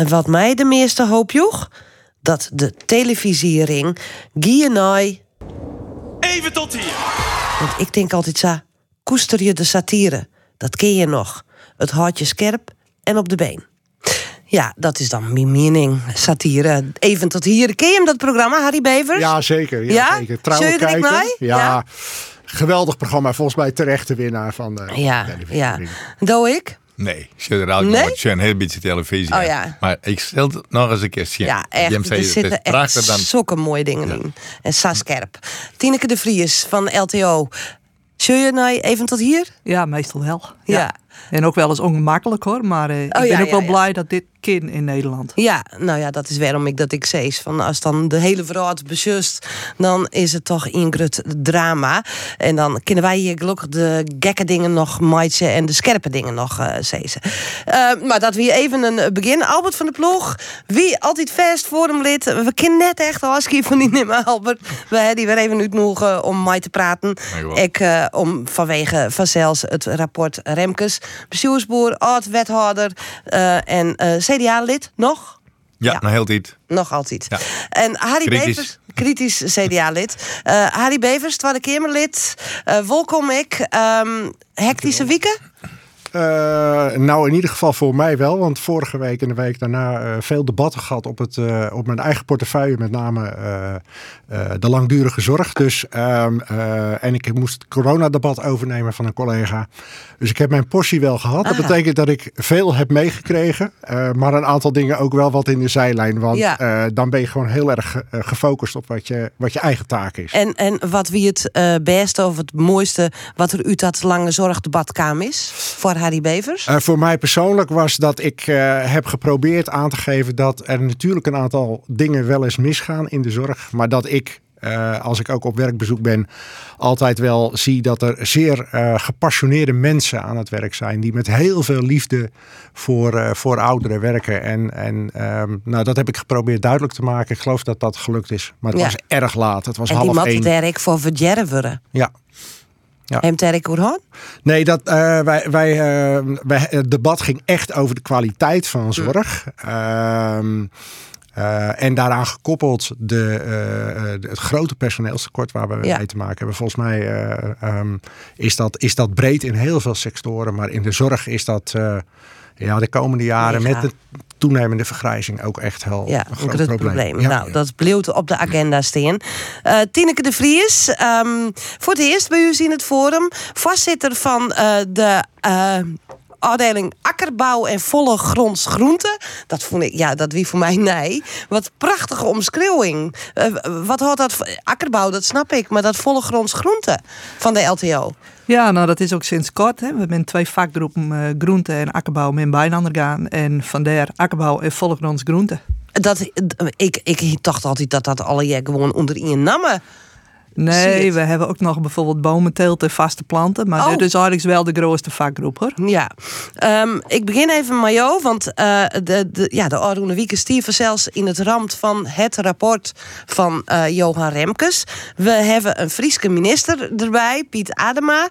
En wat mij de meeste hoop joeg, dat de televisiering Gienai. Even tot hier. Want ik denk altijd zo, koester je de satire. Dat ken je nog. Het houdt je scherp en op de been. Ja, dat is dan mijn mening. Satire. Even tot hier. Ken je hem, dat programma, Harry Bevers? Ja, zeker. Ja, ja? Zeker. Trouwe kijker. Ja. Geweldig programma. Volgens mij terecht de winnaar van de televisie. Doe ik? Nee, Centrale As een heel beetje televisie. Oh, ja. Maar ik stel het nog eens een keertje. Ja, echt. Er zitten echt zulke mooie dingen in. En saskerp. Tineke de Vries van LTO. Zul je nou even tot hier? Ja, meestal wel. Ja. En ook wel eens ongemakkelijk hoor. Maar ik ben ook wel blij dat dit kin in Nederland. Ja, nou ja, dat is waarom ik dat ik zees. Van als dan de hele verhaal besust, dan is het toch een groot drama. En dan kunnen wij hier gelukkig de gekke dingen nog maaien en de scherpe dingen nog zezen. Maar dat we even een begin. Albert van der Ploeg, wie altijd vast voor hem lid. We kennen net echt al askie van die nimmer Albert. We hebben weer even uitnodigen om mij te praten. Ik om vanwege vanzelfs het rapport Remkes. Bestuursboer, oud-wethouder en CDA-lid nog? Ja, nog heel tijd. Nog altijd. Ja. En Harry Bevers, kritisch CDA-lid. Harry Bevers, Tweede Kamerlid. Welkom ik. Hectische wieken? Nou, in ieder geval voor mij wel. Want vorige week en de week daarna veel debatten gehad op mijn eigen portefeuille. Met name de langdurige zorg. Dus, en ik moest het coronadebat overnemen van een collega. Dus ik heb mijn portie wel gehad. Aha. Dat betekent dat ik veel heb meegekregen. Maar een aantal dingen ook wel wat in de zijlijn. Want dan ben je gewoon heel erg gefocust op wat je eigen taak is. En wat wie het beste of het mooiste wat er uit dat lange zorgdebat kwam is? Voor Harry Bevers? Voor mij persoonlijk was dat ik heb geprobeerd aan te geven dat er natuurlijk een aantal dingen wel eens misgaan in de zorg. Maar dat ik, als ik ook op werkbezoek ben, altijd wel zie dat er zeer gepassioneerde mensen aan het werk zijn. Die met heel veel liefde voor ouderen werken. En dat heb ik geprobeerd duidelijk te maken. Ik geloof dat dat gelukt is. Maar het was erg laat. Het was 1:30. En die mat werk voor verjerveren. Ja. Ja. Hem Terek Oerhan? Nee, het debat ging echt over de kwaliteit van zorg. En daaraan gekoppeld het grote personeelstekort waar we mee te maken hebben. Volgens mij is dat breed in heel veel sectoren. Maar in de zorg is dat de komende jaren met de toenemende vergrijzing ook echt heel een groot probleem. Ja. Nou, dat bleef op de agenda staan. Tineke de Vries, voor het eerst bij u in het forum. Voorzitter van de afdeling Akkerbouw en Vollegrondsgroente. Dat vond ik, dat wie voor mij nee. Wat prachtige omschreeuwing. Wat houdt dat akkerbouw, dat snap ik, maar dat vollegrondsgroente van de LTO. Ja, nou dat is ook sinds kort. Hè. We hebben twee vakgroepen groente en akkerbouw met bijnander gaan. En vandaar akkerbouw en vollegrondsgroente. Ik dacht altijd dat alle jaar gewoon onder je namen. Nee, we hebben ook nog bijvoorbeeld bomenteelt en vaste planten. Maar dit is eigenlijk wel de grootste vakgroep hoor. Ja, ik begin even met jou. Want de Arroene Wieken stierven zelfs in het ramp van het rapport van Johan Remkes. We hebben een Frieske minister erbij, Piet Adema.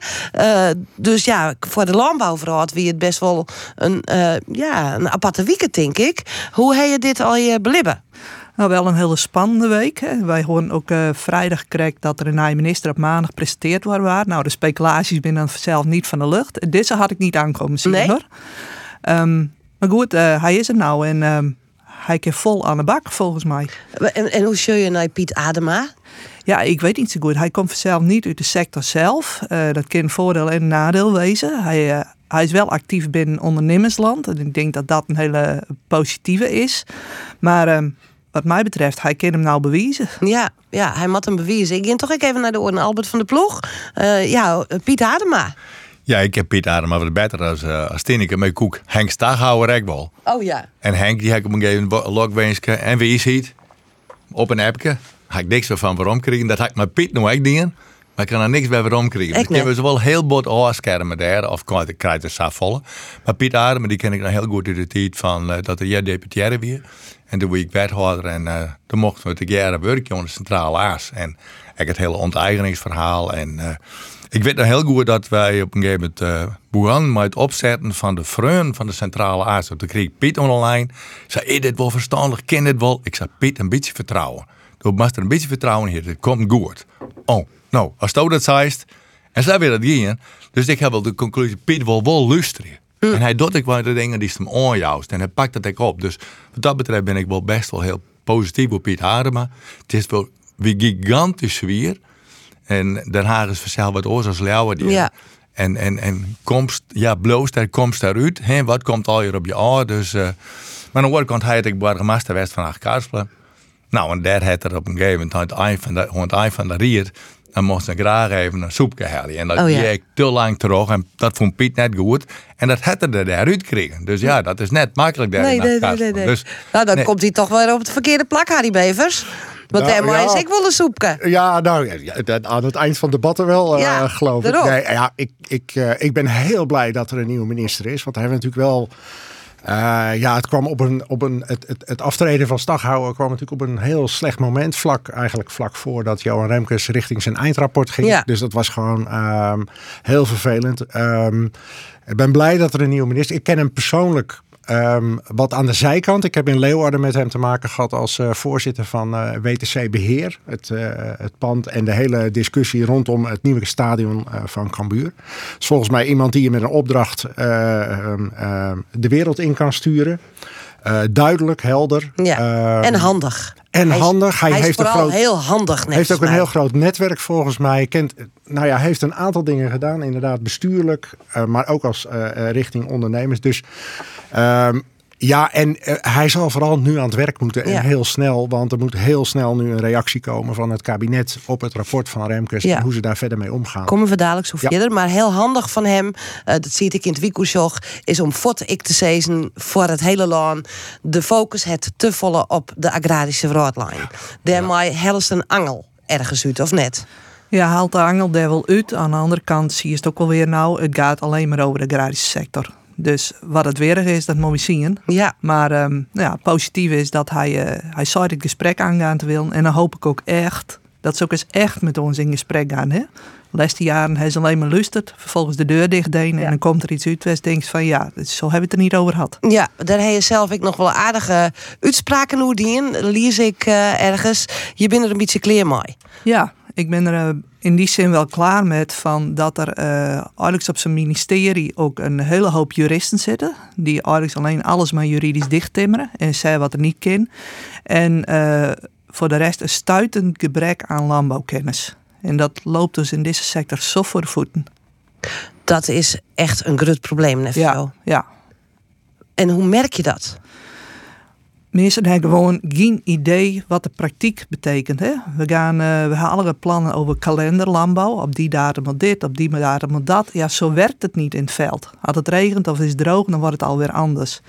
Dus ja, voor de landbouwverhoud wie het best wel een aparte wieken, denk ik. Hoe heb je dit al je belibben? Nou, wel een hele spannende week. Hè. Wij hoorden ook vrijdag gekregen dat er een nieuwe minister op maandag presenteerd was. Nou, de speculaties zijn dan zelf niet van de lucht. Deze had ik niet aankomen zien hoor. Maar goed, hij is er nou en hij kan vol aan de bak volgens mij. En hoe zie je nou Piet Adema? Ja, ik weet niet zo goed. Hij komt vanzelf niet uit de sector zelf. Dat kan een voordeel en een nadeel wezen. Hij is wel actief binnen ondernemersland. En ik denk dat dat een hele positieve is. Maar wat mij betreft, hij kan hem nou bewijzen. Ja, hij moet hem bewijzen. Ik ging toch even naar de oren Albert van der Ploeg. Piet Adema. Ja, ik heb Piet Adema wat beter als Tineke. Maar ik koek Henk Staghouwer ook wel. Oh ja. En Henk, die heb ik hem gegeven, lokwenske. En wie ziet, op een appje. Had ik niks van waarom krijgen. Dat had ik met Piet nog ook dingen. Maar ik kan er niks bij waarom krijgen. Dan kunnen we ze wel heel bot afschermen daar. Of krijgt de saaf vallen. Maar Piet Adema, die ken ik nog heel goed uit de tijd van dat hij deputaire weer. En toen was ik wethouder en toen mochten we het jaren werken onder Centrale As. En het hele onteigeningsverhaal. En ik weet nog heel goed dat wij op een gegeven moment begonnen met het opzetten van de freun van de Centrale As. Toen kreeg Piet online. Zei, is dit wel verstandig? Ken dit wel? Ik zei, Piet, een beetje vertrouwen. Toen was er een beetje vertrouwen hier. Het komt goed. Oh, nou, als je dat zeist. En zij weer dat gingen. Dus ik heb wel de conclusie, Piet wil wel luisteren. Ja. En hij doet ik wel de dingen die ze hem aanjoust. En hij pakt dat ik op. Dus wat dat betreft ben ik wel best wel heel positief op Piet Adema. Het is wel weer gigantisch weer. En Den Haag is vanzelf wat oors als Leeuwarden. Ja. En komst, ja, bloos daar, komst daaruit. He, wat komt al hier op je oor? Dus, maar aan de oorkant had ik burgemeester West van Haag-Karspelen. Nou, en daar had er op een gegeven moment aan het eind van de rier. Dan moest ik graag even een soepje halen. En dat deed ik te lang terug. En dat vond Piet net goed. En dat had er daaruit gekregen. Dus ja, dat is net makkelijk. Nee. Dus, nou, dan komt hij toch wel op de verkeerde plak, Harry Bevers. Want nou, daar is ik wel een soepje. Ja, nou, aan het eind van het debat wel, ja, geloof ik. Nee, ja, ik ben heel blij dat er een nieuwe minister is. Want hij heeft natuurlijk wel... het kwam het aftreden van Staghouwer kwam natuurlijk op een heel slecht moment. Vlak voordat Johan Remkes richting zijn eindrapport ging. Ja. Dus dat was gewoon heel vervelend. Ik ben blij dat er een nieuwe minister is. Ik ken hem persoonlijk wat aan de zijkant. Ik heb in Leeuwarden met hem te maken gehad als voorzitter van WTC Beheer. Het pand en de hele discussie rondom het nieuwe stadion van Cambuur. Dus volgens mij iemand die je met een opdracht de wereld in kan sturen. Duidelijk, helder. Ja, en handig. Hij heeft vooral heel handig. Hij heeft ook een heel groot netwerk volgens mij. Heeft een aantal dingen gedaan. Inderdaad bestuurlijk. Maar ook als richting ondernemers. Dus hij zal vooral nu aan het werk moeten. En heel snel. Want er moet heel snel nu een reactie komen van het kabinet op het rapport van Remkes. Ja. En hoe ze daar verder mee omgaan. Komen we dadelijk zo verder. Maar heel handig van hem. Dat zie ik in het Wiekersjog. Is om voor ik te zezen voor het hele land. De focus het te vollen op de agrarische verhoudlijn. Daarmee helpt een angel ergens uit of net. Ja, haalt de angel daar wel uit. Aan de andere kant zie je het ook wel weer nou. Het gaat alleen maar over de agrarische sector. Dus wat het weer is, dat moet je zien. Ja. Maar positief is dat hij zou dit gesprek aangaan te willen. En dan hoop ik ook echt dat ze ook eens echt met ons in gesprek gaan. Hè? De laatste jaren hebben ze alleen maar luisterd. Vervolgens de deur dichtdeen en dan komt er iets uit. Dus denk je van zo hebben we het er niet over gehad. Ja, daar heb je zelf nog wel aardige uitspraken over die in. Lees ik ergens. Je bent er een beetje klaar mee. Ja, ik ben er in die zin wel klaar met van dat er eigenlijk op zijn ministerie ook een hele hoop juristen zitten. Die eigenlijk alleen alles maar juridisch dichttimmeren en zeggen wat er niet kan. En voor de rest een stuitend gebrek aan landbouwkennis. En dat loopt dus in deze sector zo voor de voeten. Dat is echt een groot probleem, nef. Ja. En hoe merk je dat? Mensen hebben gewoon geen idee wat de praktijk betekent. Hè? We hebben allerlei plannen over kalenderlandbouw. Op die datum moet dit, op die datum moet dat. Ja, zo werkt het niet in het veld. Als het regent of het is droog, dan wordt het alweer anders.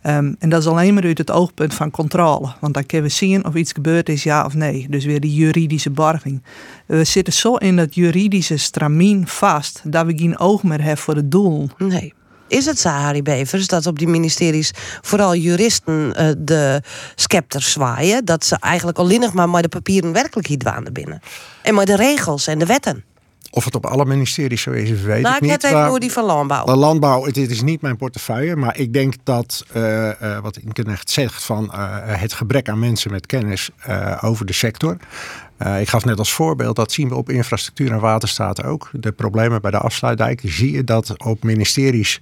En dat is alleen maar uit het oogpunt van controle. Want dan kunnen we zien of iets gebeurd is, ja of nee. Dus weer die juridische borging. We zitten zo in dat juridische stramien vast dat we geen oog meer hebben voor het doel. Nee. Is het zo, Harry Bevers, dat op die ministeries vooral juristen de scepters zwaaien? Dat ze eigenlijk alleen nog maar de papieren werkelijkheid waanden binnen. En maar de regels en de wetten. Of het op alle ministeries zo is, weet ik niet. Ik heb het even door die van landbouw. Landbouw, dit is niet mijn portefeuille. Maar ik denk dat, wat Inkenecht zegt, van het gebrek aan mensen met kennis over de sector. Ik gaf net als voorbeeld, dat zien we op infrastructuur en waterstaat ook. De problemen bij de afsluitdijk. Zie je dat op ministeries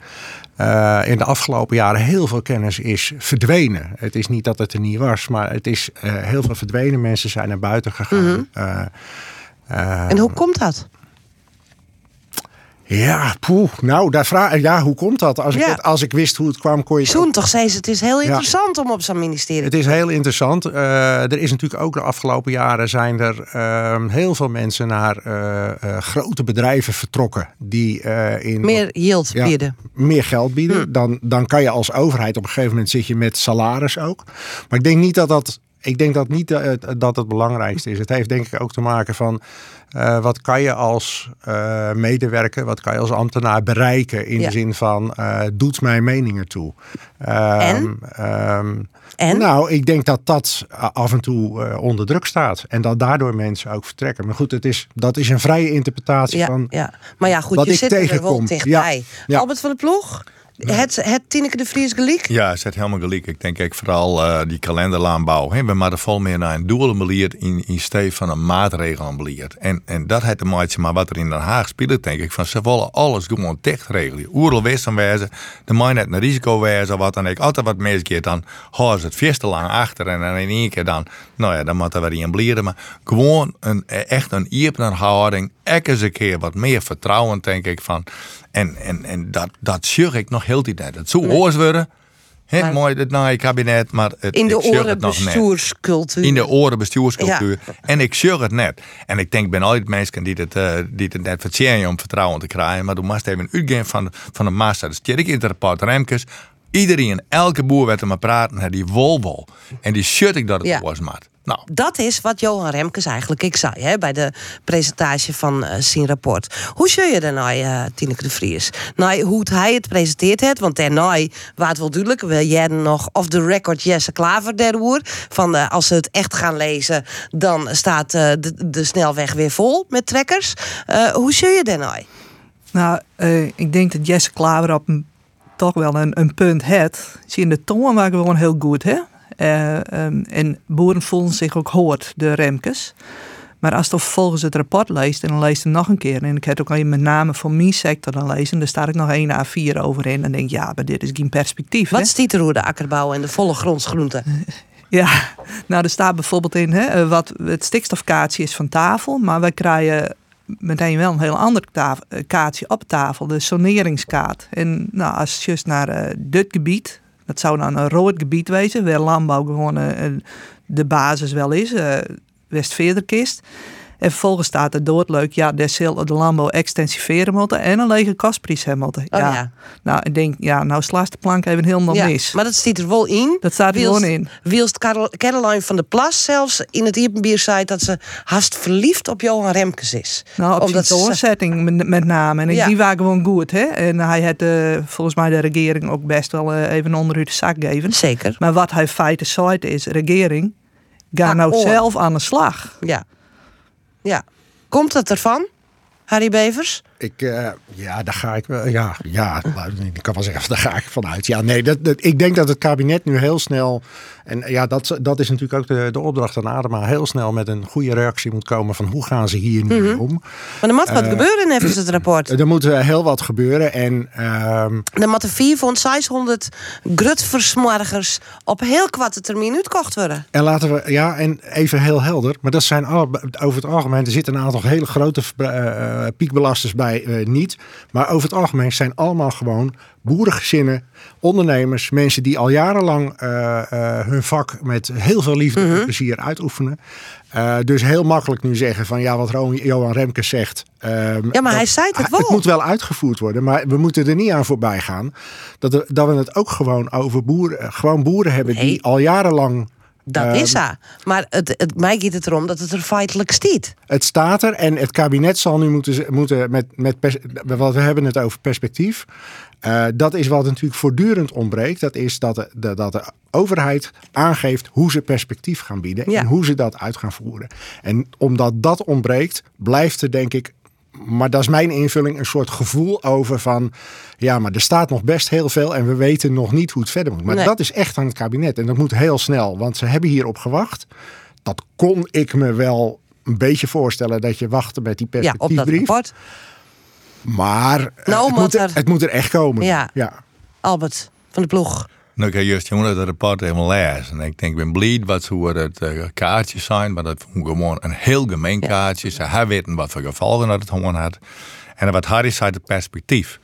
in de afgelopen jaren heel veel kennis is verdwenen. Het is niet dat het er niet was, maar het is heel veel verdwenen. Mensen zijn naar buiten gegaan. Mm-hmm. En hoe komt dat? Ja, daar vraag hoe komt dat? Als ik wist hoe het kwam, kon je... Zoen toch, zei ze, het is heel interessant om op zo'n ministerie te... Het is heel interessant. Er is natuurlijk ook de afgelopen jaren zijn er heel veel mensen naar grote bedrijven vertrokken. Die meer yield bieden. Meer geld bieden. Dan kan je als overheid, op een gegeven moment zit je met salaris ook. Maar ik denk niet dat dat... Ik denk dat niet dat het belangrijkste is. Het heeft denk ik ook te maken van wat kan je als medewerker, wat kan je als ambtenaar bereiken in de zin van doet mijn meningen toe. En? Nou, ik denk dat dat af en toe onder druk staat. En dat daardoor mensen ook vertrekken. Maar goed, dat is een vrije interpretatie van maar ja, goed, wat je zit er wel dichtbij. Ja. Albert van der Ploeg? Nee. Het Tineke de Vries gelijk? Ja, het is helemaal gelijk. Ik denk vooral die kalenderlaanbouw. He, we maken vol meer naar een doelenbeleid in steeds van een maatregelenbeleid. En dat heeft de maatje maar wat er in Den Haag speelt, denk ik. Van ze willen alles gewoon dicht regelen. Oerl wezen wezen, de man net een risico wezen, wat dan ik. Altijd wat mensen dan houden ze het veel te lang achter. En dan in één keer dan, nou ja, dan moet er weer in bleren. Maar gewoon echt een opener houding. Elke eens een keer wat meer vertrouwen, denk ik. Van. En dat zucht ik nog heel die tijd. Het zou oors worden. Heel mooi, het nieuwe kabinet. Maar in de oren bestuurscultuur. Ja. En ik zucht het net. En ik denk, ben al die mensen die het net verzinnen om vertrouwen te krijgen. Maar toen moest even uitgaan van de massa. Dus ik in het rapport Remkes. Iedereen, elke boer werd er maar praten. Die wolbol. En die shut ik dat het oors maakt. Nou. Dat is wat Johan Remkes eigenlijk ik zei hè, bij de presentatie van zijn rapport. Hoe zie je daarna, Tineke de Vries? Nou, hoe hij het presenteerd heeft, want daarna was het wel duidelijk. We hadden nog off the record Jesse Klaver daarover. Van als ze het echt gaan lezen, dan staat de snelweg weer vol met trekkers. Hoe zie je daarna? Nou, ik denk dat Jesse Klaver op toch wel een punt heeft. Zie in de toon waren gewoon heel goed, hè? En boeren voelen zich ook hoort, de Remkes. Maar als je volgens het rapport leest, en dan lees je het nog een keer. En ik heb ook al met name van mijn sector dan lezen. Daar staat ik nog 1 A4 over in. En denk ja, maar dit is geen perspectief. Wat stiet er over de akkerbouw en de vollegrondsgroente? Ja, nou er staat bijvoorbeeld in hè, wat het stikstofkaartje is van tafel. Maar wij krijgen meteen wel een heel ander kaartje op tafel. De soneringskaart. En nou, als je eens naar dit gebied... Dat zou dan een rood gebied wezen, waar landbouw gewoon de basis wel is. Westveerderkist. En vervolgens staat er doodleuk, ja, daar zal de landbouw extensiveren moeten en een lege kostprijs hebben moeten. Oh, ja. Nou, ik denk, ja, nou slaast de plank even helemaal mis. Maar dat staat er wel in. Dat staat er gewoon in. Wielst Caroline van der Plas zelfs in het Iepenbier zei dat ze haast verliefd op Johan Remkes is. Nou, op de doorzetting met name. En die waren gewoon goed, hè. En hij had volgens mij de regering ook best wel even onder de zak gegeven. Zeker. Maar wat hij feiten zei is, regering, ga nou zelf aan de slag. Ja. Ja, komt dat ervan, Harry Bevers? Daar ga ik wel. Ja, ik kan wel zeggen, daar ga ik vanuit. Ja, nee, ik denk dat het kabinet nu heel snel. En ja, dat is natuurlijk ook de opdracht aan Adema. Heel snel met een goede reactie moet komen van hoe gaan ze hier nu om. Maar er moet wat gebeuren, heeft het rapport. Er moet heel wat gebeuren. En er moeten 400-600 grutversmargers op heel korte termijn uitkocht worden. En laten we, en even heel helder. Maar dat zijn over het algemeen, er zitten een aantal hele grote piekbelasters bij. Niet. Maar over het algemeen zijn allemaal gewoon boerengezinnen, ondernemers, mensen die al jarenlang hun vak met heel veel liefde en plezier uitoefenen. Dus heel makkelijk nu zeggen van ja, wat Johan Remkes zegt. Maar hij zei het wel. Het moet wel uitgevoerd worden, maar we moeten er niet aan voorbij gaan. Dat we het ook gewoon over boeren hebben die al jarenlang... Dat is haar. Maar mij gaat het erom dat het er feitelijk stiet. Het staat er en het kabinet zal nu moeten we hebben het over perspectief. Dat is wat natuurlijk voortdurend ontbreekt. Dat is dat de overheid aangeeft hoe ze perspectief gaan bieden. Ja. En hoe ze dat uit gaan voeren. En omdat dat ontbreekt, blijft er denk ik... Maar dat is mijn invulling, een soort gevoel over van... ja, maar er staat nog best heel veel en we weten nog niet hoe het verder moet. Maar dat is echt aan het kabinet en dat moet heel snel. Want ze hebben hierop gewacht. Dat kon ik me wel een beetje voorstellen dat je wachtte met die perspectiefbrief. Ja, op dat rapport. Maar het moet er echt komen. Ja. Albert van der Ploeg. Nou, ik heb juist het rapport helemaal lezen. En ik denk, ik ben blij wat ze het kaartjes zijn. Maar dat gewoon een heel gemeen kaartje. Ze weten wat voor gevolgen dat het gewoon had. En wat Harry zei, het perspectief.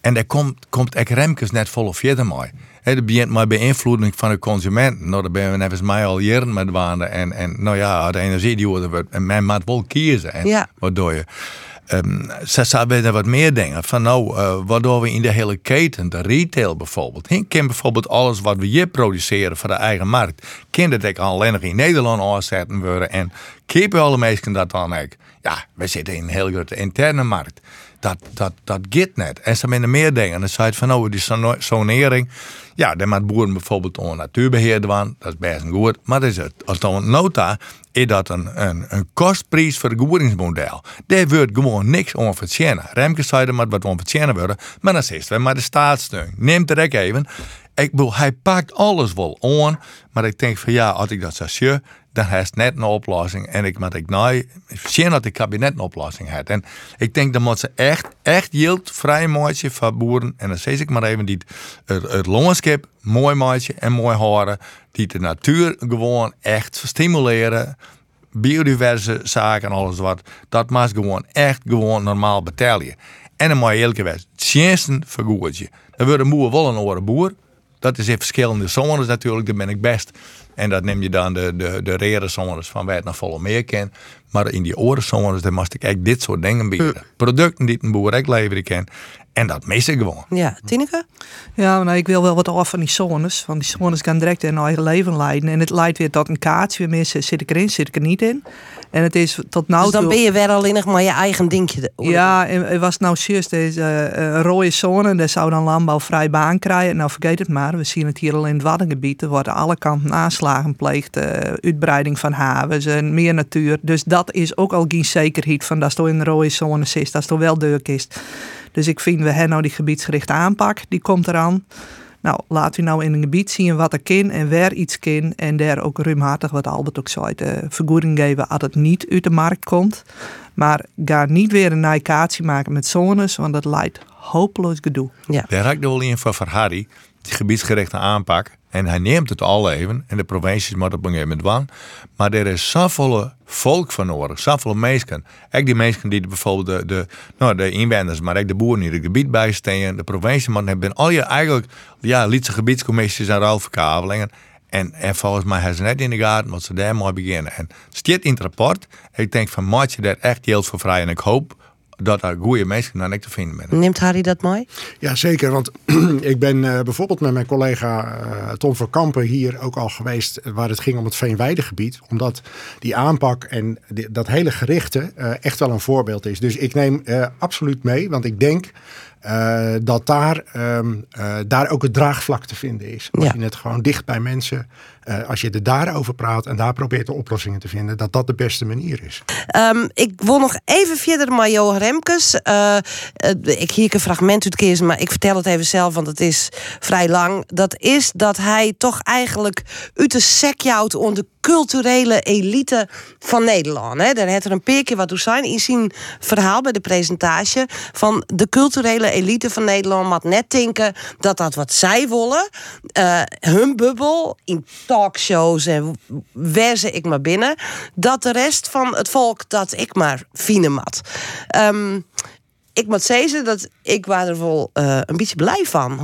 En daar komt echt Remkes net vol of verder mee. Het begint maar beïnvloeding van de consument. Nou, daar ben we net mij al jaren met waanden. En nou ja, de energie die wordt... En men moet wel kiezen. En wat doe je? Ze zouden er wat meer denken van nou, waardoor we in de hele keten, de retail bijvoorbeeld, kan bijvoorbeeld alles wat we hier produceren voor de eigen markt, kan dat ik alleen nog in Nederland aanzetten worden en keep alle mensen dat dan ook. Ja, we zitten in een heel grote interne markt. Dat gaat net. En ze hebben meer dingen. En dan zei het van, oh, die zonering. Ja, dan moet boeren bijvoorbeeld onder natuurbeheer doen. Dat is best goed. Maar dat is het. Als dan nota is dat een kostprijs voor het boeringsmodel. Daar wordt gewoon niks om verdienen. Remkes zei er maar wat om verdienen worden. Maar dan zit we maar de staatssteun. Neem het er even. Ik bedoel, hij pakt alles wel aan. Maar ik denk van ja, als ik dat zou zien, dan heeft het net een oplossing. En ik moet nou zien dat het kabinet een oplossing heeft. En ik denk dat ze echt yield vrij maatje van boeren. En dan zeg ik maar even, die het landschap mooi maatje en mooi horen. Die de natuur gewoon echt stimuleren. Biodiverse zaken en alles wat. Dat moet gewoon echt normaal betalen. En een mooie elke wedstrijd. Tjensten vergoed je. Dan wordt een boer wel een oren boer. Dat is in verschillende zones natuurlijk, daar ben ik best. En dat neem je dan de rare zones van waar het nog volle meer ken. Maar in die oren zones, daar moest ik echt dit soort dingen bieden. Producten die een boer echt leveren kan. En dat mis ik gewoon. Ja, Tineke? Ja, nou, ik wil wel wat af van die zones. Want die zones gaan direct in hun eigen leven leiden. En het leidt weer tot een kaartje weer missen. Zit ik erin, zit ik er niet in? En het is tot nou dus dan ben je weer alleen nog maar je eigen dingetje. Ja, en was nou serieus deze rode zone. Daar zou dan landbouwvrij baan krijgen. Nou, vergeet het maar. We zien het hier al in het Waddengebied. Er worden alle kanten aanslagen gepleegd. Uitbreiding van havens en meer natuur. Dus dat is ook al geen zekerheid van dat is toch in de rode zone zit. Dat is toch wel deurkist. Dus ik vind, we hebben nou die gebiedsgerichte aanpak, die komt eraan. Nou, laat u nou in een gebied zien wat er kan en waar iets kan. En daar ook ruimhartig, wat Albert ook zei, vergoeding geven als het niet uit de markt komt. Maar ga niet weer een naïkatie maken met zones, want dat leidt hopeloos gedoe. Ja. Daar raak ik er wel in van Harry, die gebiedsgerichte aanpak. En hij neemt het al even. En de provincies moeten op een gegeven moment wan. Maar er is zoveel volk van nodig. Zoveel mensen. Ook die mensen die bijvoorbeeld de inwoners, maar ook de boeren in het gebied bijstaan. De provincie hebben al je eigenlijk lietse gebiedscommissies en ruilverkavelingen. En volgens mij hebben ze net in de gaten wat ze daar mooi beginnen. En stiet in het rapport. Ik denk van moet je daar echt heel voor vrij. En ik hoop dat er goede mensen dan ik te vinden ben. Neemt Harry dat mooi? Ja, zeker. Want ik ben bijvoorbeeld met mijn collega Tom van Kampen hier ook al geweest, waar het ging om het Veenweidegebied. Omdat die aanpak en dat hele gerichte echt wel een voorbeeld is. Dus ik neem absoluut mee, want ik denk dat daar ook het draagvlak te vinden is. Als je het gewoon dicht bij mensen, als je er daarover praat en daar probeert de oplossingen te vinden, dat dat de beste manier is. Ik wil nog even verder met Johan Remkes. Ik hier een fragment uit kiezen, maar ik vertel het even zelf, want het is vrij lang. Dat is dat hij toch eigenlijk uit de sekjouwt onder de culturele elite van Nederland. Hè? Daar had er een peertje wat toe zijn in zijn verhaal bij de presentatie van de culturele elite van Nederland moet net denken dat wat zij willen, hun bubbel in talkshows en werze ik maar binnen, dat de rest van het volk dat ik maar fine mat. Ik moet zeggen dat ik was er wel een beetje blij van.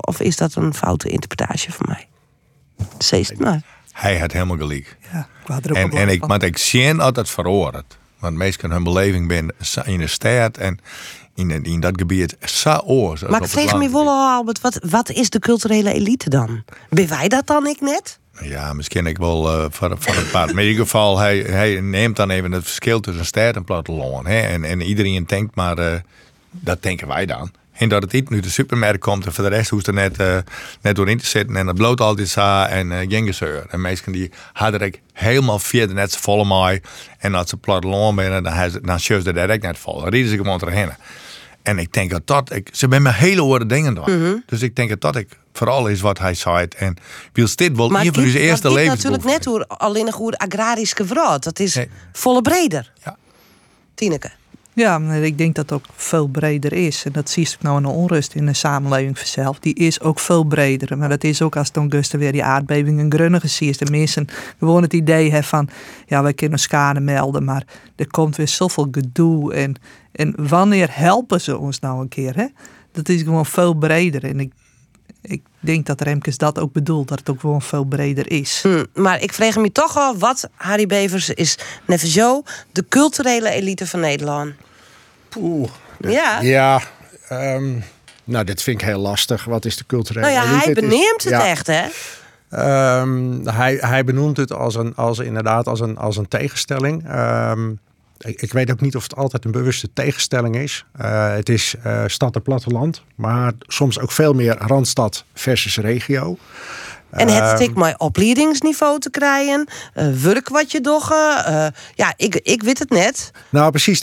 Of is dat een foute interpretatie van mij? Zees het maar. Hij had helemaal gelijk. Ja, en ik moet ik zien altijd verhoord. Want meestal hun beleving ben in de stad en in dat gebied zo oors. Maar ik vreeg me wel, Albert, wat is de culturele elite dan? Ben wij dat dan ik net? Ja, misschien ik wel van het paard. Maar in ieder geval, hij neemt dan even het verschil tussen stad en platteland. Hè? En iedereen denkt maar, dat denken wij dan. En dat het niet nu de supermarkt komt en voor de rest hoeft er net doorheen te zitten. En dat bloot altijd sa en jengezeur. En mensen die hadden ik helemaal verder net zo volle maai. En als ze platteland binnen, dan schuift ze direct net vol. Dan rieden ze gewoon erheen. En ik denk dat ze bij me hele hoorde dingen doen. Uh-huh. Dus ik denk dat ik vooral is wat hij zei. En Wiels dit wel een van zijn eerste levens. Maar natuurlijk net hoe alleen nog hoe agrarisch gevraagd. Dat is volle breder. Ja. Tineke. Ja, ik denk dat het ook veel breder is. En dat zie je nou een onrust in de samenleving vanzelf. Die is ook veel breder. Maar dat is ook als Don Guster weer die aardbeving en grunnige ziet. De mensen gewoon het idee hebben van, ja, wij kunnen schade melden. Maar er komt weer zoveel gedoe. En wanneer helpen ze ons nou een keer? Hè? Dat is gewoon veel breder. En ik Ik denk dat Remkes dat ook bedoelt, dat het ook gewoon veel breder is. Maar ik vreeg me toch al wat Harry Bevers is. Never zo, de culturele elite van Nederland. Poeh. Ja. Nou, dit vind ik heel lastig. Wat is de culturele elite? Hij benoemt het echt, hè? Hij benoemt het als een tegenstelling. Ik weet ook niet of het altijd een bewuste tegenstelling is. Het is stad en platteland, maar soms ook veel meer Randstad versus regio. En het ik maar opleidingsniveau te krijgen, werk wat je doggen. Ik weet het net. Nou, precies,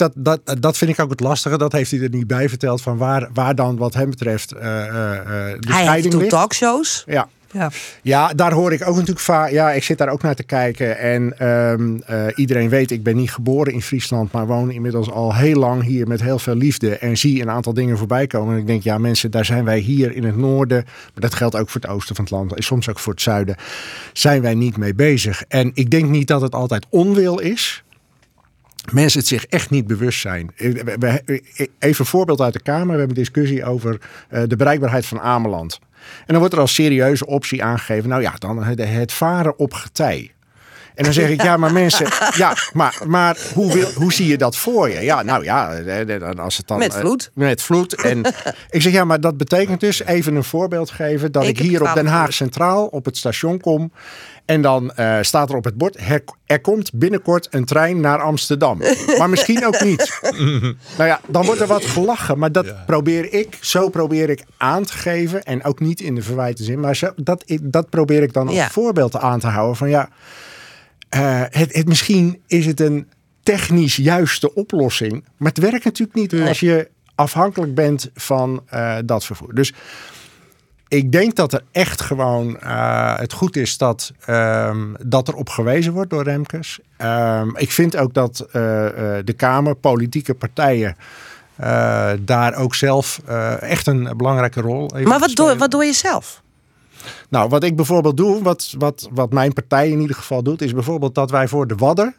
dat vind ik ook het lastige. Dat heeft hij er niet bij verteld van waar dan wat hem betreft de scheiding ligt. Talkshows. Ja. Ja, daar hoor ik ook natuurlijk vaak. Ja, ik zit daar ook naar te kijken. En iedereen weet, ik ben niet geboren in Friesland, maar woon inmiddels al heel lang hier met heel veel liefde. En zie een aantal dingen voorbij komen. En ik denk, ja mensen, daar zijn wij hier in het noorden. Maar dat geldt ook voor het oosten van het land. En soms ook voor het zuiden. Zijn wij niet mee bezig. En ik denk niet dat het altijd onwil is. Mensen het zich echt niet bewust zijn. Even een voorbeeld uit de Kamer. We hebben een discussie over de bereikbaarheid van Ameland. En dan wordt er als serieuze optie aangegeven. Nou ja, dan het varen op getij. En dan zeg ik, ja, maar mensen... Ja, maar hoe zie je dat voor je? Ja, nou ja, als het dan... Met vloed. Met vloed. En ik zeg, ja, maar dat betekent dus... Even een voorbeeld geven. Dat ik hier op Den Haag Centraal op het station kom... En dan staat er op het bord... Er komt binnenkort een trein naar Amsterdam. Maar misschien ook niet. Nou ja, dan wordt er wat gelachen. Maar dat probeer ik aan te geven. En ook niet in de verwijten zin. Maar dat probeer ik dan als voorbeeld aan te houden. Van ja... misschien is het een technisch juiste oplossing. Maar het werkt natuurlijk niet als je afhankelijk bent van dat vervoer. Dus ik denk dat er echt gewoon het goed is dat er op gewezen wordt door Remkes. Ik vind ook dat de Kamer, politieke partijen... daar ook zelf echt een belangrijke rol... Maar wat doe je zelf? Nou, wat ik bijvoorbeeld doe, wat mijn partij in ieder geval doet... is bijvoorbeeld dat wij voor de Wadden...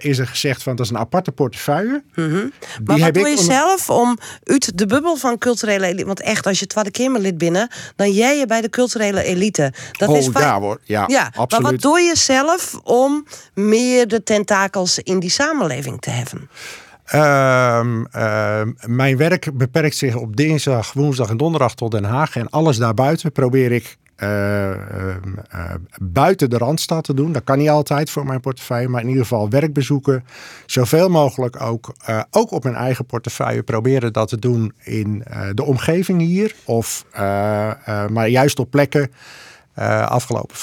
is er gezegd van, dat is een aparte portefeuille. Uh-huh. Maar wat doe je zelf om uit de bubbel van culturele elite... want echt, als je Tweede Kamerlid binnen... dan jij je bij de culturele elite. Dat is vaak... daar hoor. Ja, absoluut. Maar wat doe je zelf om meer de tentakels in die samenleving te heffen? Mijn werk beperkt zich op dinsdag, woensdag en donderdag tot Den Haag. En alles daarbuiten probeer ik buiten de Randstad te doen. Dat kan niet altijd voor mijn portefeuille. Maar in ieder geval werkbezoeken. Zoveel mogelijk ook op mijn eigen portefeuille proberen dat te doen in de omgeving hier. Of maar juist op plekken. Afgelopen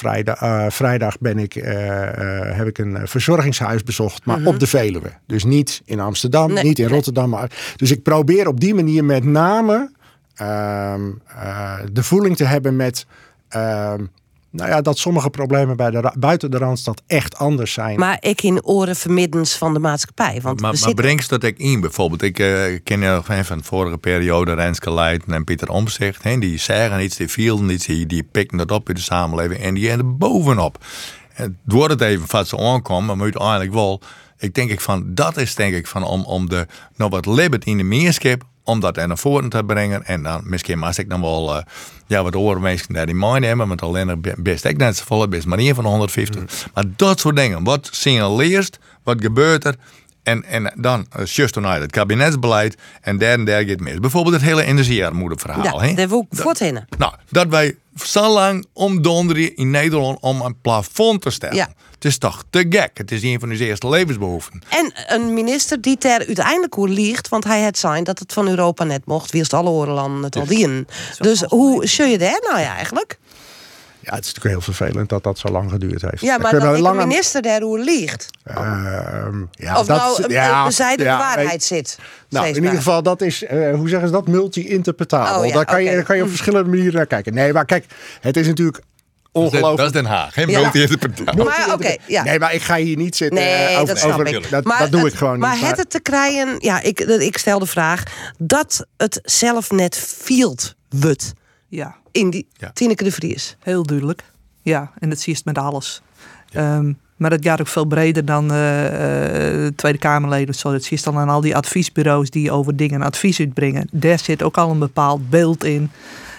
vrijdag heb ik een verzorgingshuis bezocht, maar op de Veluwe. Dus niet in Amsterdam, niet in Rotterdam. Maar, dus ik probeer op die manier met name de voeling te hebben met... dat sommige problemen buiten de Randstad echt anders zijn. Maar ik in oren vermiddens van de maatschappij. Want maar brengst dat ik in bijvoorbeeld? Ik ken nog van de vorige periode Renske Leijten en Pieter Omtzigt. He, die zeggen iets, die vielen iets, die pikten dat op in de samenleving. En die er bovenop. Het wordt het even wat ze aankomen, maar uiteindelijk wel. Ik denk ik van, dat is denk ik van om de nog wat libbet in de meerskip... om dat naar voren te brengen. En dan misschien mag ik dan wel wat oormeesken naar die mind hebben. Want alleen nog best ik net zo volle best maar één van de 150. Maar dat soort dingen. Wat signaleert? Wat gebeurt er? En dan just tonight het kabinetsbeleid. En daar gaat mis. Bijvoorbeeld het hele energiearmoedeverhaal. Ja, daar wil ik voorthinnen. Nou, dat wij zo lang omdonderen in Nederland om een plafond te stellen. Ja. Het is toch te gek. Het is een van onze eerste levensbehoeften. En een minister die ter uiteindelijk hoe liegt, want hij had zijn dat het van Europa net mocht, wist alle orenlanden het al dienen. Dus hoe zul je daar nou eigenlijk? Ja, het is natuurlijk heel vervelend dat dat zo lang geduurd heeft. Ja, maar dat de minister daar hoe liegt. De waarheid zit. Nou, in ieder geval, dat is, hoe zeggen ze dat, multi-interpretabel. Daar kan je op verschillende manieren naar kijken. Nee, maar kijk, het is natuurlijk... Dat is Den Haag, hè? Ja. Maar oké. Nee, maar ik ga hier niet zitten. Nee, dat snap ik. Dat doe ik gewoon niet. Maar het te krijgen... Ja, ik stel de vraag... dat het zelf net field wordt. Ja. In die Tineke de Vries. Heel duidelijk. Ja, en dat zie je met alles. Ja. Maar dat gaat ook veel breder dan Tweede Kamerleden. Zo. Dat zie je dan aan al die adviesbureaus... die over dingen advies uitbrengen. Daar zit ook al een bepaald beeld in...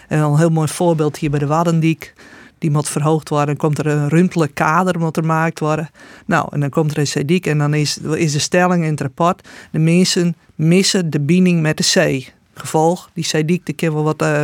Een heel mooi voorbeeld hier bij de Waddendijk. Die moet verhoogd worden. Dan komt er een ruimtelijk kader moet er gemaakt worden. Nou, en dan komt er een sediek en dan is de stelling in het rapport. De mensen missen de binding met de zee. Gevolg, die sediek, daar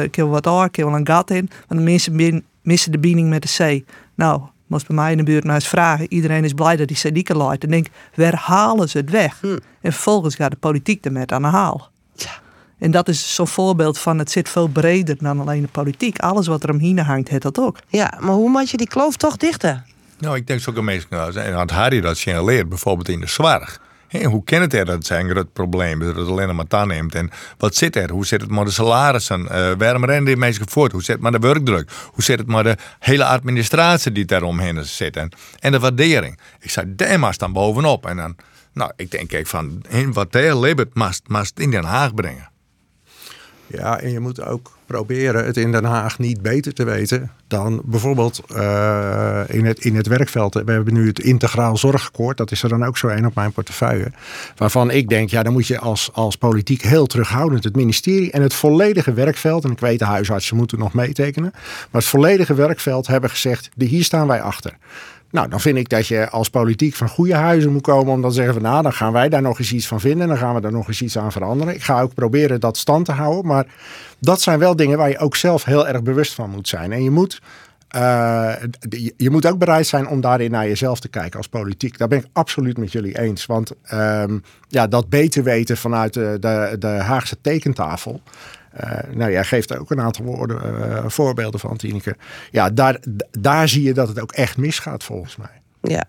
kunnen we wat aan, kunnen we een gat in. Want de mensen missen de binding met de zee. Nou, moest bij mij in de buurt maar eens vragen. Iedereen is blij dat die sedieken loopt. Dan denk ik, waar halen ze het weg? En vervolgens gaat de politiek ermee aan de haal. Ja. En dat is zo'n voorbeeld van het zit veel breder dan alleen de politiek. Alles wat er omheen hangt, heeft dat ook. Ja, maar hoe moet je die kloof toch dichten? Nou, ik denk zo ook meestal. En had Harry dat signaleert, bijvoorbeeld in de zorg. Hey, hoe kan het er dat zijn groot probleem dat het alleen maar aan neemt? En wat zit er? Hoe zit het met de salarissen? Waarom rennen die mensen voort? Hoe zit het met de werkdruk? Hoe zit het met de hele administratie die daaromheen zit? En de waardering. Ik zei, daar maar staan bovenop. En dan, nou, ik denk kijk van, wat daar levert, must in Den Haag brengen. Ja, en je moet ook proberen het in Den Haag niet beter te weten dan bijvoorbeeld in het werkveld. We hebben nu het Integraal Zorgakkoord. Dat is er dan ook zo een op mijn portefeuille. Waarvan ik denk, ja, dan moet je als politiek heel terughoudend het ministerie en het volledige werkveld, en ik weet de huisartsen moeten nog meetekenen, maar het volledige werkveld hebben gezegd, hier staan wij achter. Nou, dan vind ik dat je als politiek van goede huizen moet komen om dan te zeggen van nou, dan gaan wij daar nog eens iets van vinden. Dan gaan we daar nog eens iets aan veranderen. Ik ga ook proberen dat stand te houden. Maar dat zijn wel dingen waar je ook zelf heel erg bewust van moet zijn. En je moet ook bereid zijn om daarin naar jezelf te kijken als politiek. Daar ben ik absoluut met jullie eens. Want dat beter weten vanuit de Haagse tekentafel. Jij geeft er ook een aantal voorbeelden van, Tineke. Ja, daar zie je dat het ook echt misgaat, volgens mij. Ja,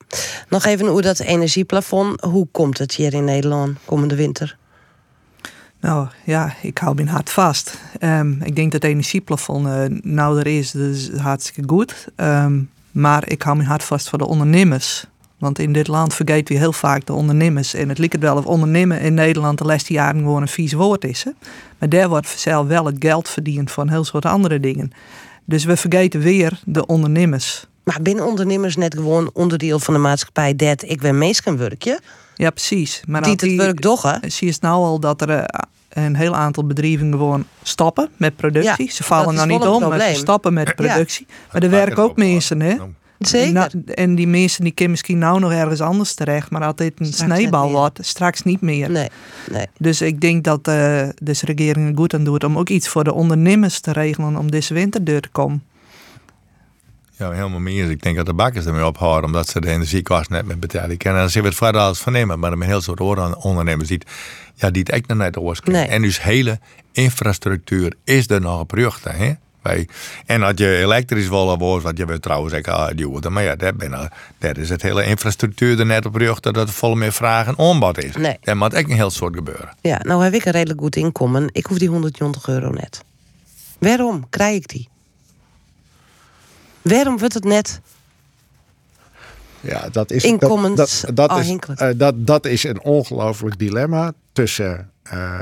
nog even over dat energieplafond. Hoe komt het hier in Nederland komende winter? Nou ja, ik hou mijn hart vast. Ik denk dat het energieplafond nou er is, dus hartstikke goed. Maar ik hou mijn hart vast voor de ondernemers. Want in dit land vergeet we heel vaak de ondernemers. En het lijkt wel of ondernemen in Nederland de laatste jaren gewoon een vies woord is. Hè? Maar daar wordt zelf wel het geld verdiend van heel soort andere dingen. Dus we vergeten weer de ondernemers. Maar binnen ondernemers net gewoon onderdeel van de maatschappij dat ik ben meest kan werken? Ja, precies. Maar die het werk toch, hè? Zie je het nou al dat er een heel aantal bedrijven gewoon stoppen met productie. Ja, ze vallen nou niet om, probleem. Maar ze stoppen met productie. Ja. Maar er werken ook mensen, hè? Zeker. En die mensen die kunnen misschien nou nog ergens anders terecht, maar altijd een sneeuwbal wordt, straks niet meer. Nee. Dus ik denk dat de regering er goed aan doet om ook iets voor de ondernemers te regelen om deze winter door te komen. Ja, helemaal meer. Ik denk dat de bakkers ermee ophouden, omdat ze de energiekosten net met betalen kunnen. En dan zien we het verder als vernemen, maar er zijn heel soort ondernemers die het echt nog niet oorspreken. Nee. En dus hele infrastructuur is er nog op ruchten, hè? En als je elektrisch wil was, wat je trouwens ook aanduwde. Maar ja, daar is het hele infrastructuur er net op ruchten dat er vol meer vraag en aanbod is. Nee. Daar moet echt een heel soort gebeuren. Ja, nou heb ik een redelijk goed inkomen. Ik hoef die €190 net. Waarom krijg ik die? Waarom wordt het net? Ja, dat is inkomensafhankelijk. Dat is een ongelooflijk dilemma tussen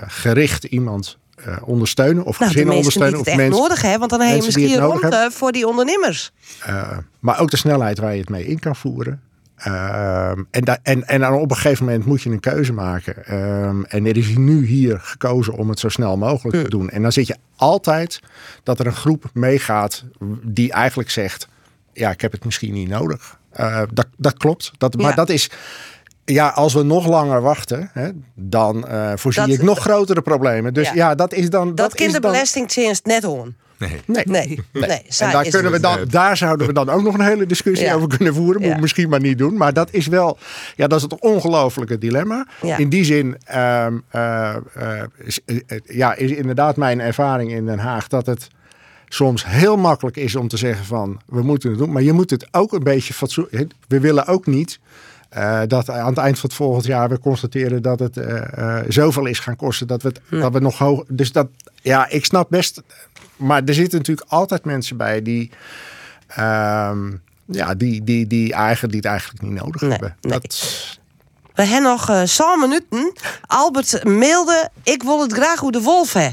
gericht iemand ondersteunen of gezinnen ondersteunen. Die het of echt nodig hebben, want dan heb je misschien rond voor die ondernemers. Maar ook de snelheid waar je het mee in kan voeren. En op een gegeven moment moet je een keuze maken. En er is nu hier gekozen om het zo snel mogelijk te doen. En dan zit je altijd dat er een groep meegaat die eigenlijk zegt, ja, ik heb het misschien niet nodig. Dat klopt. Maar dat is... Ja, als we nog langer wachten, hè, dan voorzie ik nog grotere problemen. Dus ja dat is dan... Dat kinderbelasting changed net hoorn. Nee. En daar, daar zouden we dan ook nog een hele discussie over kunnen voeren. Moet misschien maar niet doen. Maar dat is wel... Ja, dat is het ongelofelijke dilemma. Ja. In die zin is inderdaad mijn ervaring in Den Haag dat het soms heel makkelijk is om te zeggen van we moeten het doen. Maar je moet het ook een beetje fatsoenlijk... We willen ook niet... dat aan het eind van het volgend jaar we constateren dat het zoveel is gaan kosten dat we nog hoog. Dus dat, ja, ik snap best. Maar er zitten natuurlijk altijd mensen bij die het eigenlijk niet nodig hebben. Nee. We hebben nog 100 minuten. Albert mailde, ik wil het graag hoe de wolf hè.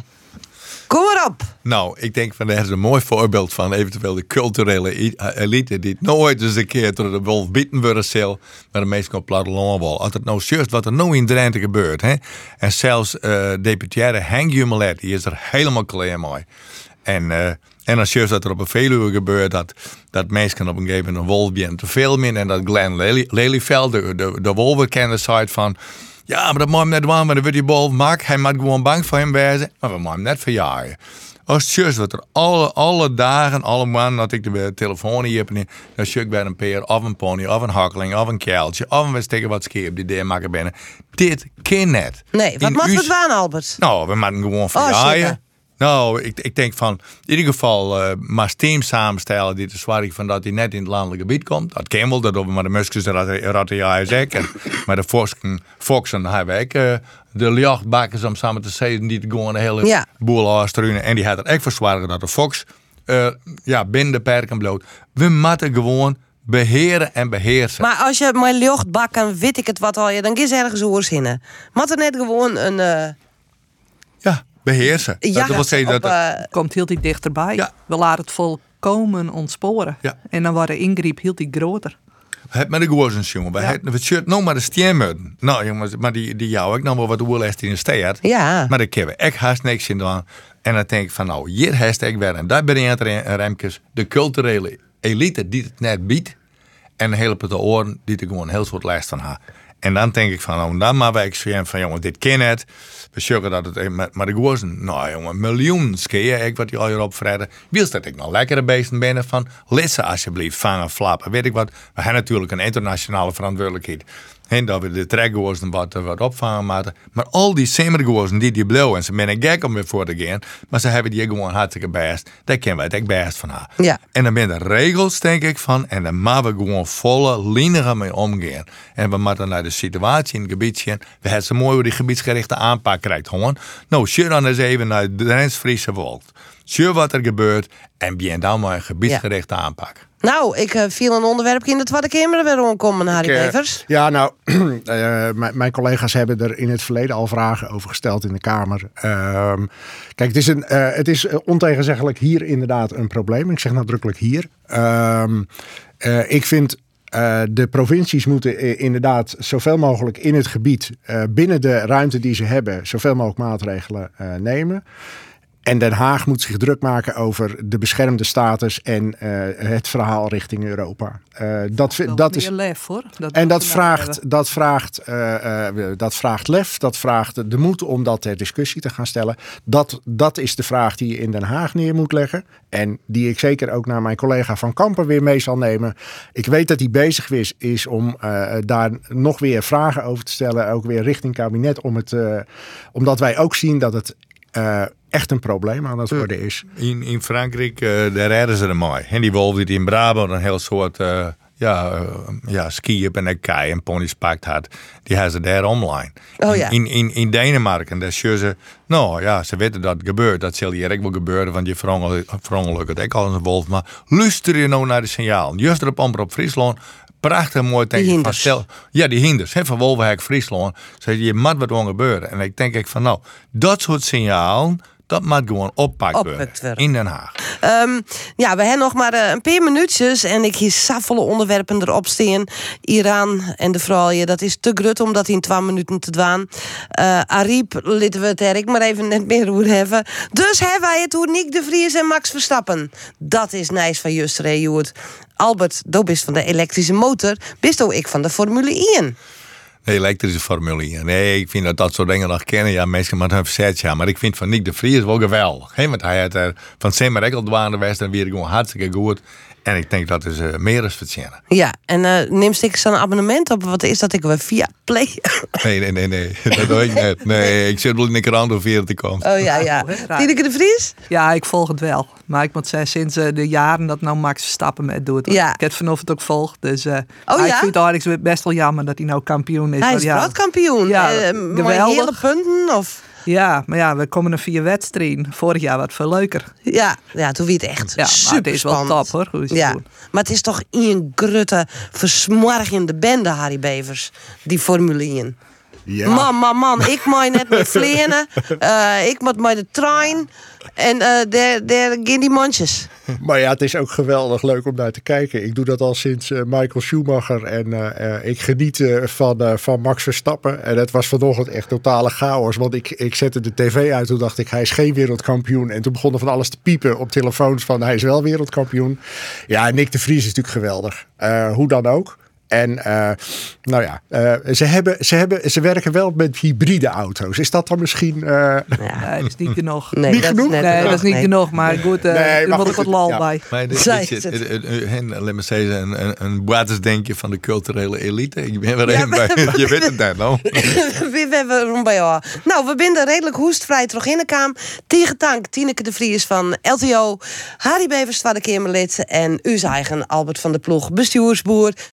Kom maar op. Nou, ik denk van dat is een mooi voorbeeld van eventueel de culturele elite die het nooit eens een keer door de wolf bieten worden zal, maar de meesten op platteland wel. Als het nou juist wat er nou in Drenthe gebeurt, hè? En zelfs deputaire Henk Jumelet, die is er helemaal klaar mee. En als je dat er op een Veluwe gebeurt, dat mensen op een gegeven moment een wolf beginnen te filmen. En dat Glenn Lelyveld, de wolvenkenner, zei van... Ja, maar dat moet hem net doen, want dan wordt die wolf mak. Hij moet gewoon bang voor hem wezen, maar we moeten hem net verjagen. Als je dat er alle dagen, alle maanden dat ik de telefoon hier heb, dan zie ik bij een peer of een pony of een hakkeling of een kuiltje of een stikken wat scheep die daar maken binnen. Dit kan net. Nee, wat mag het aan, Albert? Nou, we moeten gewoon verjagen. Oh, nou, ik denk van, in ieder geval, maar team samenstellen die te zwaar van dat hij net in het landelijk gebied komt. Dat kan wel, dat we maar de muskels ratten ja en maar de foxen hebben ook de jachtbakkers om samen te zetten die gewoon een hele boel aanstruinen. En die had er echt voor zwaar dat de fox binnen de perken bloot. We moeten gewoon beheren en beheersen. Maar als je mijn jachtbakken, weet ik het wat al je, dan is ergens oorzinnen. Moet er net gewoon een... Ja. Beheersen. Ja, dat wil zeggen dat komt heel die dichterbij. Ja. We laten het volkomen ontsporen. Ja. En dan wordt de ingreep heel die groter. Het met de goosens, jongen. We shirt nog maar de stiermutten. Nou, jongens, maar die jou ik nog wel wat oorles in de stad. Ja. Maar daar kunnen we echt haast niks in doen. En dan denk ik van, nou, hier hashtag weer. En daar brengt Remkes de culturele elite die het net biedt. En een hele pute oren die er gewoon een heel soort lijst van haar. En dan denk ik van, dan maar wij zwemmen van, jongens, dit kan het. We zorgen dat het, maar de gozen, nou jongen, miljoenen keer, ik wat die al hier opvreden. Wiels dat ik nog lekkere beesten binnen van, lissen alsjeblieft, vangen, flappen, weet ik wat. We hebben natuurlijk een internationale verantwoordelijkheid. En dat we de trekgozen wat opvangen maken. Maar al die simmergozen die blauw en ze zijn een gek om weer voor te gaan. Maar ze hebben die gewoon hartstikke best. Daar kennen wij het echt best van haar. Ja. En dan ben er regels, denk ik, van. En daar moeten we gewoon volle lineair mee omgaan. En we moeten naar de situatie in het gebiedje. We hebben ze mooi hoe die gebiedsgerichte aanpak krijgt. Gewoon. Nou, zie dan eens even naar de Drens-Friese woud. Zie wat er gebeurt. En begin dan maar een gebiedsgerichte aanpak. Nou, ik viel een onderwerpje in de Tweede Kamer weer omkomen, Harry Bevers. Ja, nou, mijn collega's hebben er in het verleden al vragen over gesteld in de Kamer. Kijk, het is ontegenzeggelijk hier inderdaad een probleem. Ik zeg nadrukkelijk hier. Ik vind... de provincies moeten inderdaad zoveel mogelijk in het gebied... binnen de ruimte die ze hebben, zoveel mogelijk maatregelen nemen... En Den Haag moet zich druk maken over de beschermde status en het verhaal richting Europa. Dat is lef, hoor. Dat vraagt lef, dat vraagt de moed om dat ter discussie te gaan stellen. Dat is de vraag die je in Den Haag neer moet leggen. En die ik zeker ook naar mijn collega Van Kampen weer mee zal nemen. Ik weet dat hij bezig is om daar nog weer vragen over te stellen. Ook weer richting kabinet. Omdat wij ook zien dat het... echt een probleem aan het worden is. In Frankrijk, daar redden ze er mooi. En die wolf die in Brabant een heel soort skiën en een kei en ponies pakt had, die hebben ze daar online. Oh, ja. In Denemarken, daar zien ze, nou ja, ze weten dat het gebeurt. Dat zal hier ook wel gebeuren, want je verongelukt het ook al een wolf. Maar luister je nou naar de signaal. Juist erop op Fryslân. Prachtig mooi denk ik van, ja, die hinders van Wolverhek, Fryslân. Zeg je moet wat gewoon gebeuren. En ik denk ik van, nou, dat soort signalen, dat moet gewoon oppakt worden in Den Haag. Ja, we hebben nog maar een paar minuutjes en ik hier saffolle onderwerpen erop staan. Iran en de vrouwen, dat is te grut om dat in 2 minuten te doen. Ariep, laten we het er maar even net meer over hebben. Dus hebben wij het over Nyck de Vries en Max Verstappen. Dat is nice van Justre, Joert. Albert, do bist van de elektrische motor, bist ook ik van de Formule 1. De elektrische Formule 1. Nee, ik vind dat soort dingen nog kennen. Ja, mensen maar hun verzet, ja. Maar ik vind van Nyck de Vries wel geweldig. He, want hij had er van Simmer Ekkel dwaande west en weer gewoon hartstikke goed. En ik denk dat is meer dan verdienen. Ja, en neem ik zo'n abonnement op? Wat is dat ik weer via Play? Nee. Dat doe ik net. Nee, ik zit wel in de krant of weer te komen. Oh ja. Tineke de Vries? Ja, ik volg het wel. Maar ik moet zeggen, sinds de jaren dat nou Max Verstappen met doet. Ja. Ik heb vanochtend ook volgt. Dus ik vind het eigenlijk best wel jammer dat hij nou kampioen is. Hij is wereldkampioen. Ja, mooie hele punten of... Ja, maar ja, we komen er 4 wedstrijden. Vorig jaar wat veel leuker. Ja, toen wie het echt super het is wel top, hoor. Hoe is het doen? Maar het is toch een grutte, versmargende bende, Harry Bevers, die Formule 1. Ja. Man, ik moet net met vleernen. Ik moet met de trein. En daar gaan die mandjes. Maar ja, het is ook geweldig leuk om naar te kijken. Ik doe dat al sinds Michael Schumacher. En ik geniet van Max Verstappen. En het was vanochtend echt totale chaos. Want ik zette de tv uit. Toen dacht ik, hij is geen wereldkampioen. En toen begonnen van alles te piepen op telefoons van hij is wel wereldkampioen. Ja, Nyck de Vries is natuurlijk geweldig. Hoe dan ook. En ze werken wel met hybride auto's. Is dat dan misschien... Nee, dat is niet genoeg. Nee, dat is niet genoeg. Maar goed, er moet ook wat lal bij. Maar een watersdenkje van de culturele elite. Ik ben weer bij. Je weet het daar nou. Wie ben we rond bij jou? Nou, we binden redelijk hoestvrij terug in de kamer. Tegen Tank, Tineke de Vries van LTO. Harry Bevers, 2e Kamerlid. En uw eigen Albert van der Ploeg, bestuursboer.